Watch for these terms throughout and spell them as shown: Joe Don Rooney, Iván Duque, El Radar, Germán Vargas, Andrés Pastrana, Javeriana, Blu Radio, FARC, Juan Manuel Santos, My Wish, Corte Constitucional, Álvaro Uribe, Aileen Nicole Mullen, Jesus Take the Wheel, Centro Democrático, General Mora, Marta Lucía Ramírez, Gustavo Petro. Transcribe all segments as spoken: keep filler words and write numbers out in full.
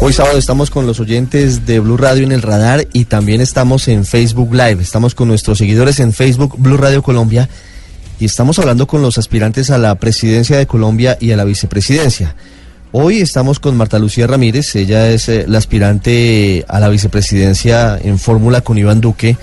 Hoy sábado estamos con los oyentes de Blu Radio en El Radar y también estamos en Facebook Live. Estamos con nuestros seguidores en Facebook, Blu Radio Colombia, y estamos hablando con los aspirantes a la presidencia de Colombia y a la vicepresidencia. Hoy estamos con Marta Lucía Ramírez, ella es eh, la aspirante a la vicepresidencia en fórmula con Iván Duque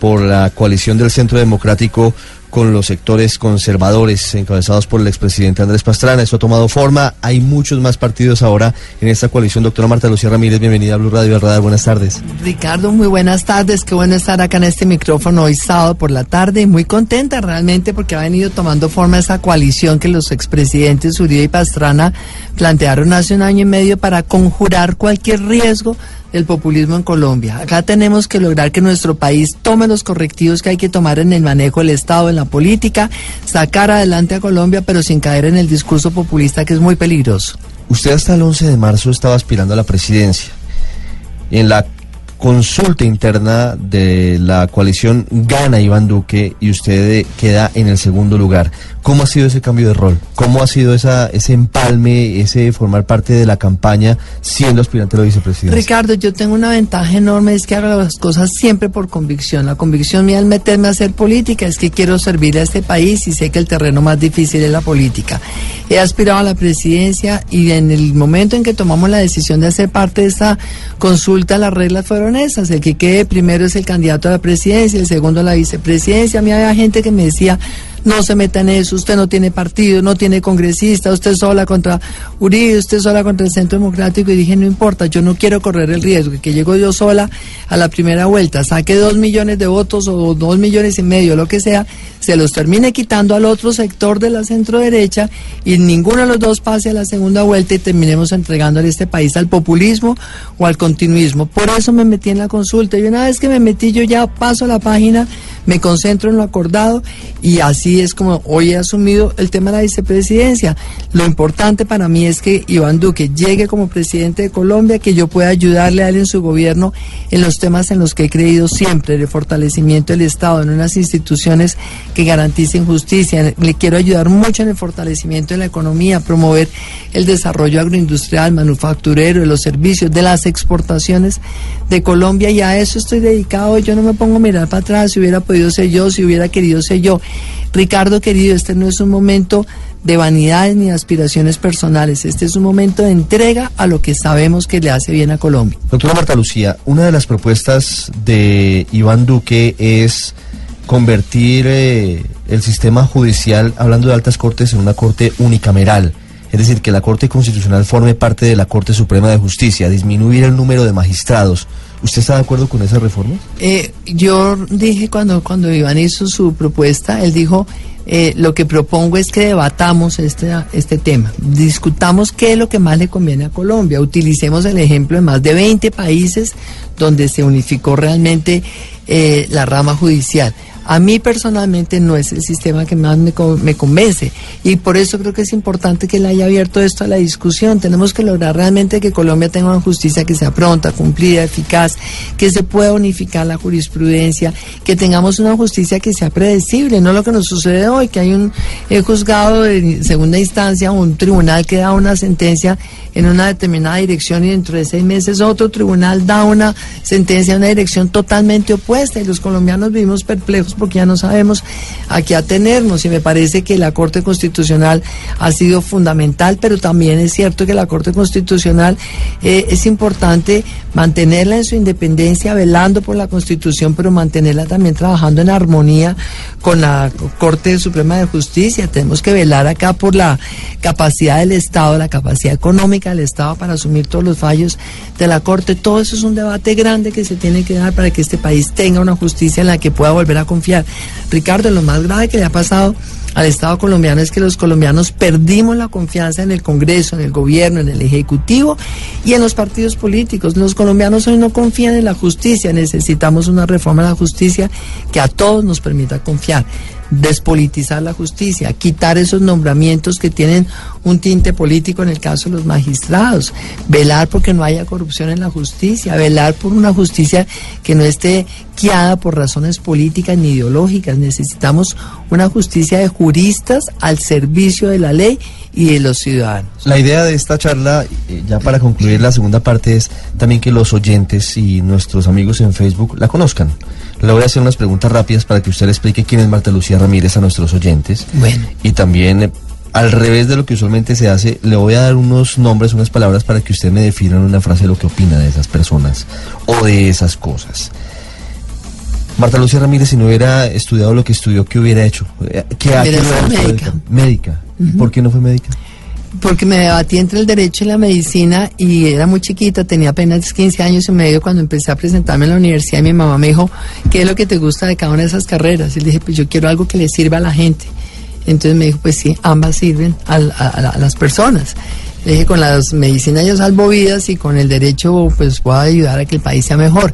por la coalición del Centro Democrático con los sectores conservadores encabezados por el expresidente Andrés Pastrana. Eso ha tomado forma, hay muchos más partidos ahora en esta coalición. Doctora Marta Lucía Ramírez, bienvenida a Blu Radio y al Radar, buenas tardes. Ricardo, muy buenas tardes, qué bueno estar acá en este micrófono hoy sábado por la tarde, muy contenta realmente porque ha venido tomando forma esa coalición que los expresidentes Uribe y Pastrana plantearon hace un año y medio para conjurar cualquier riesgo del populismo en Colombia. Acá tenemos que lograr que nuestro país tome los correctivos que hay que tomar en el manejo del Estado, en la política, sacar adelante a Colombia, pero sin caer en el discurso populista que es muy peligroso. Usted hasta el once de marzo estaba aspirando a la presidencia. En la consulta interna de la coalición gana Iván Duque y usted queda en el segundo lugar. ¿Cómo ha sido ese cambio de rol? ¿Cómo ha sido esa, ese empalme, ese formar parte de la campaña siendo aspirante a la vicepresidencia? Ricardo, yo tengo una ventaja enorme, es que hago las cosas siempre por convicción. La convicción mía al meterme a hacer política es que quiero servir a este país y sé que el terreno más difícil es la política. He aspirado a la presidencia y en el momento en que tomamos la decisión de hacer parte de esta consulta, las reglas fueron esas: el que quede primero es el candidato a la presidencia, el segundo a la vicepresidencia. A mí había gente que me decía: no se meta en eso, usted no tiene partido, no tiene congresista, usted sola contra Uribe, usted sola contra el Centro Democrático. Y dije: no importa, yo no quiero correr el riesgo que llego yo sola a la primera vuelta, saque dos millones de votos o dos millones y medio, lo que sea, se los termine quitando al otro sector de la centro derecha y ninguno de los dos pase a la segunda vuelta y terminemos entregándole este país al populismo o al continuismo. Por eso me metí en la consulta, y una vez que me metí yo ya paso la página, me concentro en lo acordado, y así y es como hoy he asumido el tema de la vicepresidencia. Lo importante para mí es que Iván Duque llegue como presidente de Colombia, que yo pueda ayudarle a él en su gobierno en los temas en los que he creído siempre: el fortalecimiento del Estado, en unas instituciones que garanticen justicia. Le quiero ayudar mucho en el fortalecimiento de la economía, promover el desarrollo agroindustrial, manufacturero, de los servicios, de las exportaciones de Colombia, y a eso estoy dedicado. Yo no me pongo a mirar para atrás, si hubiera podido ser yo, si hubiera querido ser yo. Ricardo, querido, este no es un momento de vanidades ni de aspiraciones personales, este es un momento de entrega a lo que sabemos que le hace bien a Colombia. Doctora Marta Lucía, una de las propuestas de Iván Duque es convertir eh, el sistema judicial, hablando de altas cortes, en una corte unicameral, es decir, que la Corte Constitucional forme parte de la Corte Suprema de Justicia, disminuir el número de magistrados. ¿Usted está de acuerdo con esa reforma? Eh, yo dije cuando, cuando Iván hizo su propuesta, él dijo, eh, lo que propongo es que debatamos este, este tema, discutamos qué es lo que más le conviene a Colombia, utilicemos el ejemplo de más de veinte países donde se unificó realmente eh, la rama judicial. A mí personalmente no es el sistema que más me, me convence, y por eso creo que es importante que él haya abierto esto a la discusión. Tenemos que lograr realmente que Colombia tenga una justicia que sea pronta, cumplida, eficaz, que se pueda unificar la jurisprudencia, que tengamos una justicia que sea predecible, no lo que nos sucede hoy, que hay un eh, juzgado de segunda instancia o un tribunal que da una sentencia en una determinada dirección y dentro de seis meses otro tribunal da una sentencia en una dirección totalmente opuesta, y los colombianos vivimos perplejos porque ya no sabemos a qué atenernos. Y me parece que la Corte Constitucional ha sido fundamental, pero también es cierto que la Corte Constitucional eh, es importante mantenerla en su independencia, velando por la Constitución, pero mantenerla también trabajando en armonía con la Corte Suprema de Justicia. Tenemos que velar acá por la capacidad del Estado, la capacidad económica del Estado para asumir todos los fallos de la Corte. Todo eso es un debate grande que se tiene que dar para que este país tenga una justicia en la que pueda volver a confiar confiar. Ricardo, lo más grave que le ha pasado al Estado colombiano es que los colombianos perdimos la confianza en el Congreso, en el gobierno, en el Ejecutivo y en los partidos políticos. Los colombianos hoy no confían en la justicia. Necesitamos una reforma de la justicia que a todos nos permita confiar. Despolitizar la justicia, quitar esos nombramientos que tienen un tinte político en el caso de los magistrados, velar porque no haya corrupción en la justicia, velar por una justicia que no esté guiada por razones políticas ni ideológicas. Necesitamos una justicia de juristas al servicio de la ley y de los ciudadanos. La idea de esta charla, ya para concluir la segunda parte, es también que los oyentes y nuestros amigos en Facebook la conozcan. Le voy a hacer unas preguntas rápidas para que usted le explique quién es Marta Lucía Ramírez a nuestros oyentes. Bueno. Y también, eh, al revés de lo que usualmente se hace, le voy a dar unos nombres, unas palabras para que usted me defina en una frase lo que opina de esas personas o de esas cosas. Marta Lucía Ramírez, si no hubiera estudiado lo que estudió, ¿qué hubiera hecho? ¿Qué ha hecho? Médica. Médica. Uh-huh. ¿Por qué no fue médica? Porque me debatí entre el derecho y la medicina y era muy chiquita, tenía apenas quince años y medio cuando empecé a presentarme en la universidad y mi mamá me dijo, ¿qué es lo que te gusta de cada una de esas carreras? Y le dije, pues yo quiero algo que le sirva a la gente. Entonces me dijo, pues sí, ambas sirven a, a, a las personas. Le dije, con las medicinas yo salvo vidas y con el derecho pues puedo ayudar a que el país sea mejor.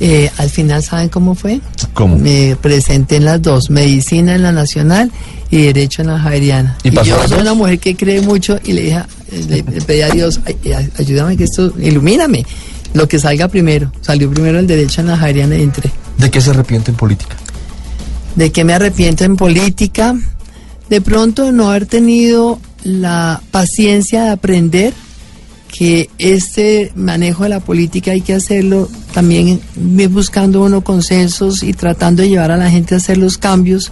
Eh, al final, ¿saben cómo fue? ¿Cómo? Me presenté en las dos, medicina en la nacional y derecho en la Javeriana. Y, y yo soy una mujer que cree mucho y le, dije, le, le pedí a Dios, ay, ayúdame que esto, ilumíname, lo que salga primero. Salió primero el derecho en la Javeriana y entré. ¿De qué se arrepiente en política? ¿De qué me arrepiento en política? De pronto no haber tenido la paciencia de aprender que este manejo de la política hay que hacerlo también buscando uno consensos y tratando de llevar a la gente a hacer los cambios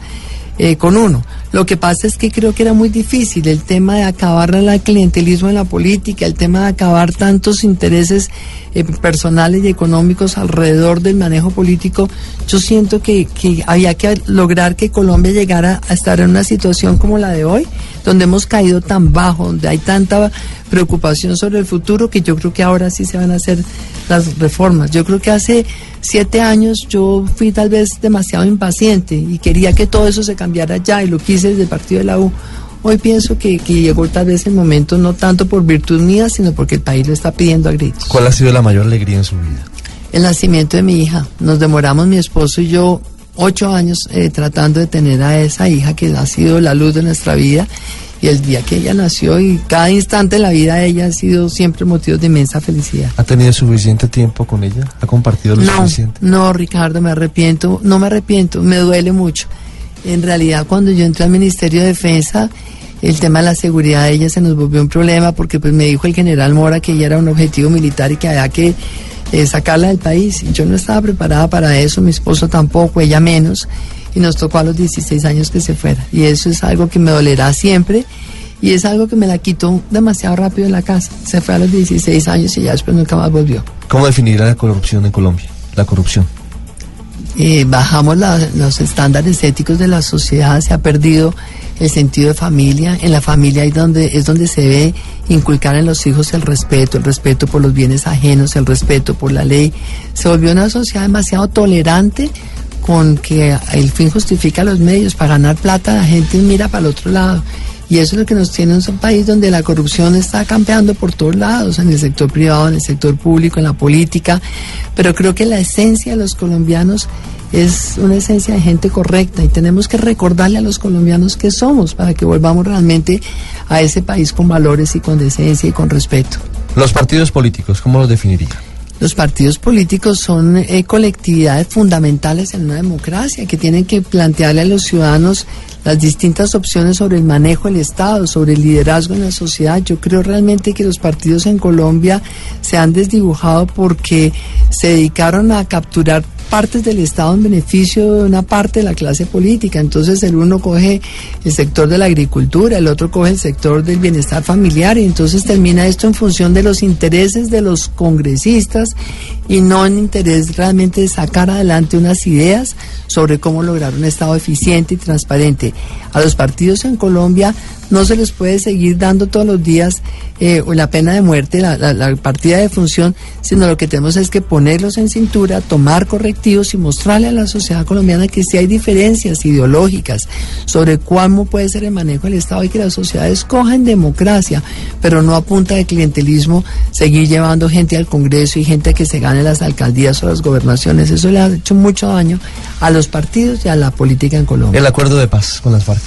eh, con uno. Lo que pasa es que creo que era muy difícil el tema de acabar el clientelismo en la política, el tema de acabar tantos intereses eh, personales y económicos alrededor del manejo político. Yo siento que, que había que lograr que Colombia llegara a estar en una situación como la de hoy, donde hemos caído tan bajo, donde hay tanta preocupación sobre el futuro, que yo creo que ahora sí se van a hacer las reformas. Yo creo que hace siete años yo fui tal vez demasiado impaciente y quería que todo eso se cambiara ya, y lo quise desde el partido de la U. Hoy pienso que, que llegó tal vez el momento, no tanto por virtud mía, sino porque el país lo está pidiendo a gritos. ¿Cuál ha sido la mayor alegría en su vida? El nacimiento de mi hija. Nos demoramos mi esposo y yo ocho años eh, tratando de tener a esa hija que ha sido la luz de nuestra vida, y el día que ella nació y cada instante de la vida de ella ha sido siempre motivo de inmensa felicidad. ¿Ha tenido suficiente tiempo con ella? ¿Ha compartido lo no, suficiente? No, Ricardo, me arrepiento, no me arrepiento, me duele mucho. En realidad, cuando yo entré al Ministerio de Defensa, el tema de la seguridad de ella se nos volvió un problema porque pues me dijo el general Mora que ella era un objetivo militar y que había que eh, sacarla del país. Yo no estaba preparada para eso, mi esposo tampoco, ella menos, y nos tocó a los dieciséis años que se fuera, y eso es algo que me dolerá siempre y es algo que me la quitó demasiado rápido en la casa. Se fue a los dieciséis años y ya después nunca más volvió. ¿Cómo definirá la corrupción en Colombia? La corrupción. Eh, bajamos la, los estándares éticos de la sociedad, se ha perdido el sentido de familia. En la familia es donde, es donde se debe inculcar en los hijos el respeto, el respeto por los bienes ajenos, el respeto por la ley. Se volvió una sociedad demasiado tolerante, con que el fin justifica los medios. Para ganar plata la gente mira para el otro lado, y eso es lo que nos tiene en un país donde la corrupción está campeando por todos lados, en el sector privado, en el sector público, en la política. Pero creo que la esencia de los colombianos es una esencia de gente correcta, y tenemos que recordarle a los colombianos que somos, para que volvamos realmente a ese país con valores y con decencia y con respeto. Los partidos políticos, ¿cómo los definiría? Los partidos políticos son eh, colectividades fundamentales en una democracia, que tienen que plantearle a los ciudadanos las distintas opciones sobre el manejo del Estado, sobre el liderazgo en la sociedad. Yo creo realmente que los partidos en Colombia se han desdibujado porque se dedicaron a capturar partes del Estado en beneficio de una parte de la clase política. Entonces el uno coge el sector de la agricultura, el otro coge el sector del bienestar familiar, y entonces termina esto en función de los intereses de los congresistas y no en interés realmente de sacar adelante unas ideas sobre cómo lograr un Estado eficiente y transparente. A los partidos en Colombia no se les puede seguir dando todos los días eh, la pena de muerte, la, la, la partida de función, sino lo que tenemos es que ponerlos en cintura, tomar correctamente partidos y mostrarle a la sociedad colombiana que sí hay diferencias ideológicas sobre cómo puede ser el manejo del Estado y que la sociedad escoja en democracia, pero no a punta de clientelismo seguir llevando gente al Congreso y gente que se gane las alcaldías o las gobernaciones. Eso le ha hecho mucho daño a los partidos y a la política en Colombia. El acuerdo de paz con las FARC.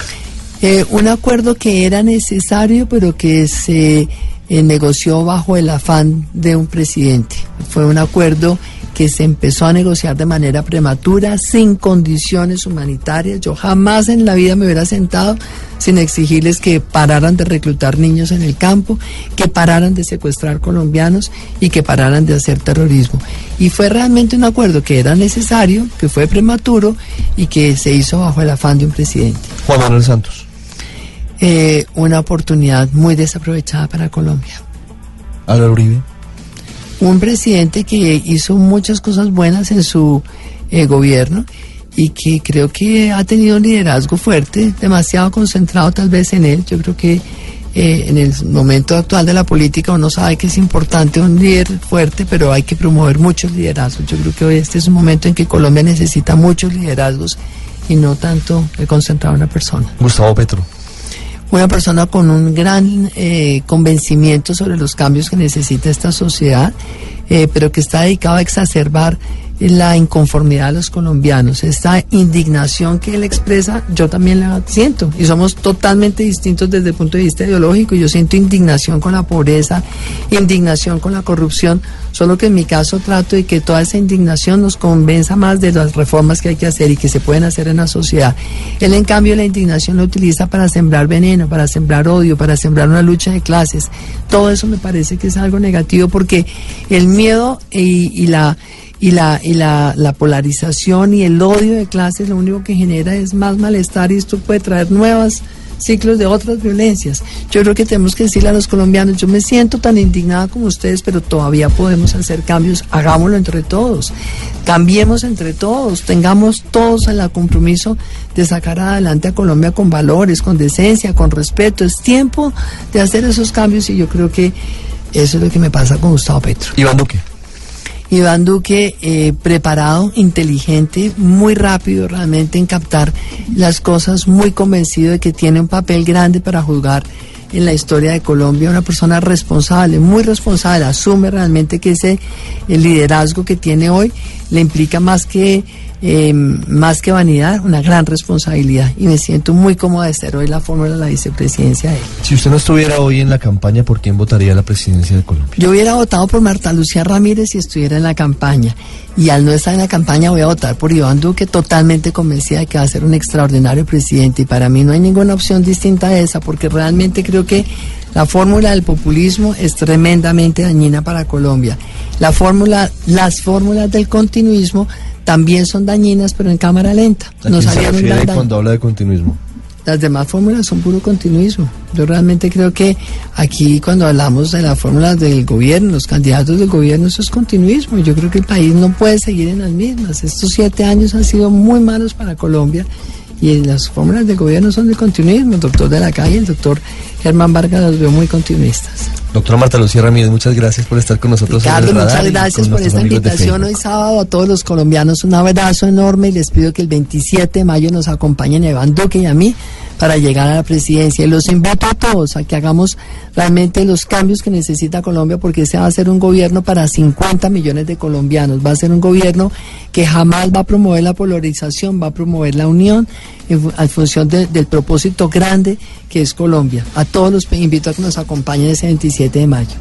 Eh, un acuerdo que era necesario, pero que se eh, negoció bajo el afán de un presidente. Fue un acuerdo que se empezó a negociar de manera prematura, sin condiciones humanitarias. Yo jamás en la vida me hubiera sentado sin exigirles que pararan de reclutar niños en el campo, que pararan de secuestrar colombianos y que pararan de hacer terrorismo. Y fue realmente un acuerdo que era necesario, que fue prematuro y que se hizo bajo el afán de un presidente. Juan Manuel Santos. Eh, una oportunidad muy desaprovechada para Colombia. Álvaro Uribe. Un presidente que hizo muchas cosas buenas en su eh, gobierno y que creo que ha tenido un liderazgo fuerte, demasiado concentrado tal vez en él. Yo creo que eh, en el momento actual de la política uno sabe que es importante un líder fuerte, pero hay que promover muchos liderazgos. Yo creo que hoy este es un momento en que Colombia necesita muchos liderazgos y no tanto concentrar a una persona. Gustavo Petro. Una persona con un gran eh, convencimiento sobre los cambios que necesita esta sociedad, eh, pero que está dedicado a exacerbar la inconformidad de los colombianos. Esta indignación que él expresa, yo también la siento. Y somos totalmente distintos desde el punto de vista ideológico. Yo siento indignación con la pobreza, indignación con la corrupción, solo que en mi caso trato de que toda esa indignación nos convenza más de las reformas que hay que hacer y que se pueden hacer en la sociedad. Él, en cambio, la indignación la utiliza para sembrar veneno, para sembrar odio, para sembrar una lucha de clases. Todo eso me parece que es algo negativo, porque el miedo y, y la... y la y la, la polarización y el odio de clases lo único que genera es más malestar, y esto puede traer nuevos ciclos de otras violencias. Yo creo que tenemos que decirle a los colombianos: yo me siento tan indignada como ustedes, pero todavía podemos hacer cambios. Hagámoslo entre todos, cambiemos entre todos, tengamos todos el compromiso de sacar adelante a Colombia con valores, con decencia, con respeto. Es tiempo de hacer esos cambios, y yo creo que eso es lo que me pasa con Gustavo Petro. Iván Duque. Iván Duque, eh, preparado, inteligente, muy rápido realmente en captar las cosas, muy convencido de que tiene un papel grande para jugar en la historia de Colombia. Una persona responsable, muy responsable, asume realmente que ese el liderazgo que tiene hoy le implica más que, eh, más que vanidad, una gran responsabilidad, y me siento muy cómoda de ser hoy la fórmula de la vicepresidencia de él. Si usted no estuviera hoy en la campaña, ¿por quién votaría la presidencia de Colombia? Yo hubiera votado por Marta Lucía Ramírez si estuviera en la campaña, y al no estar en la campaña voy a votar por Iván Duque, totalmente convencida de que va a ser un extraordinario presidente, y para mí no hay ninguna opción distinta a esa, porque realmente creo que la fórmula del populismo es tremendamente dañina para Colombia. La fórmula, las fórmulas del continuismo también son dañinas, pero en cámara lenta. No salieron dañinas. Cuando habla de continuismo, las demás fórmulas son puro continuismo. Yo realmente creo que aquí, cuando hablamos de las fórmulas del gobierno, los candidatos del gobierno, eso es continuismo. Yo creo que el país no puede seguir en las mismas. Estos siete años han sido muy malos para Colombia, y las fórmulas del gobierno son de continuismo. El doctor de la calle, el doctor Germán Vargas, los veo muy continuistas. Doctora Marta Lucía Ramírez, muchas gracias por estar con nosotros. Ricardo, en el radar, muchas gracias por esta invitación hoy sábado. A todos los colombianos un abrazo enorme, y les pido que el veintisiete de mayo nos acompañen a Iván Duque y a mí para llegar a la presidencia. Y los invito a todos a que hagamos realmente los cambios que necesita Colombia, porque ese va a ser un gobierno para cincuenta millones de colombianos. Va a ser un gobierno que jamás va a promover la polarización, va a promover la unión en, en función de, del propósito grande que es Colombia. A todos los invito a que nos acompañen ese veintisiete de mayo.